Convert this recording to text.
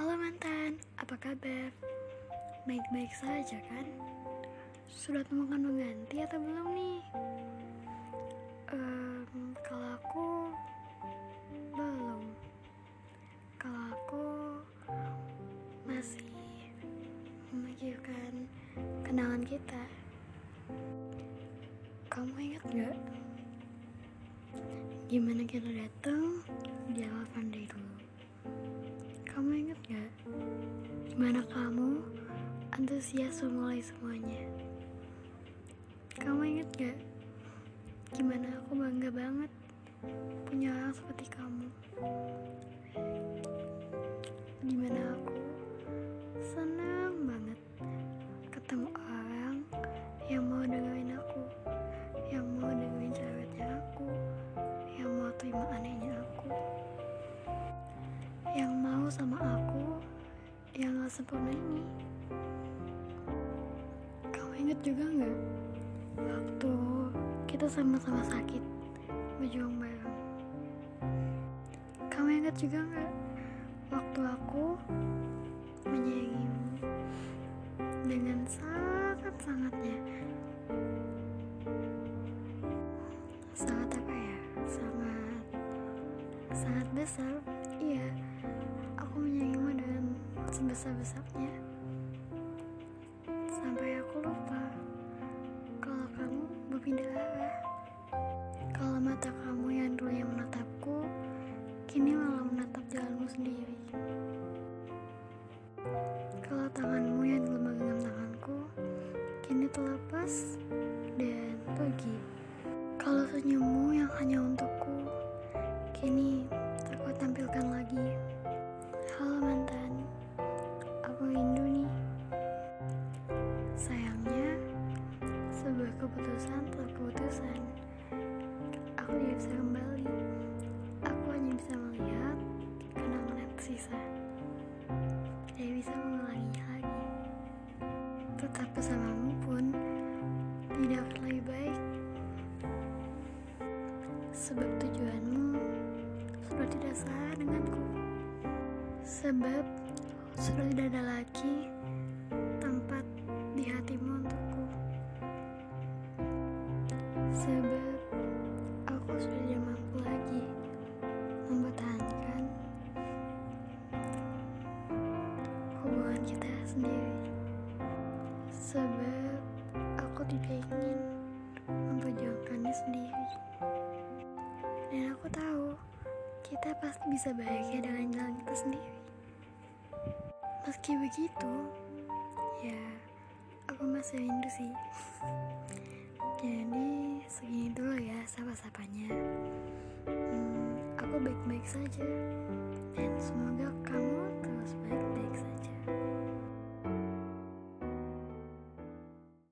Halo mantan, apa kabar? Baik-baik saja kan? Sudah temukan pengganti atau belum nih? Kalau aku belum. Kalau aku masih memikirkan kenangan kita. Kamu ingat gak? Gimana kita datang di awal pandai dulu? Kamu ingat gak? Gimana kamu antusias memulai semuanya? Kamu ingat gak? Gimana aku bangga banget punya orang seperti kamu? Gimana aku senang banget ketemu orang yang mau dengerin aku, yang mau dengerin cerewetnya aku, yang mau terima anehnya aku, yang mau sama aku yang gak sempurna ini. Kamu ingat juga gak waktu kita sama-sama sakit berjuang bareng? Kamu ingat juga gak waktu aku menyayangimu dengan sangat-sangatnya? Sangat apa ya? Sangat besar. Iya, aku menyayangimu dengan sebesar-besarnya sampai aku lupa kalau kamu berpindah arah, kalau mata kamu yang dulunya menatapku kini malah menatap jalanmu sendiri. Kalau tanganmu yang dulu menggenggam tanganku kini terlepas dan pergi. Kalau senyummu yang hanya untukku kini tak kau tampilkan lagi. Halo mantan, aku rindu nih. Sayangnya sebuah keputusan telah keputusan. Aku tidak bisa kembali. Aku hanya bisa melihat kenangan yang tersisa. Tidak bisa mengulanginya lagi. Tetap bersamamu pun tidak akan lebih baik. Sebab tujuanmu sudah tidak sama denganku. Sebab sudah tidak ada lagi tempat di hatimu untukku. Sebab aku sudah tidak mampu lagi mempertahankan hubungan kita sendiri. Sebab aku tidak ingin memperjuangkannya sendiri. Dan aku tahu kita pasti bisa bahagia dengan jalan kita sendiri. Meski begitu, ya aku masih rindu sih. Jadi segini dulu ya sapa-sapanya. Aku baik-baik saja.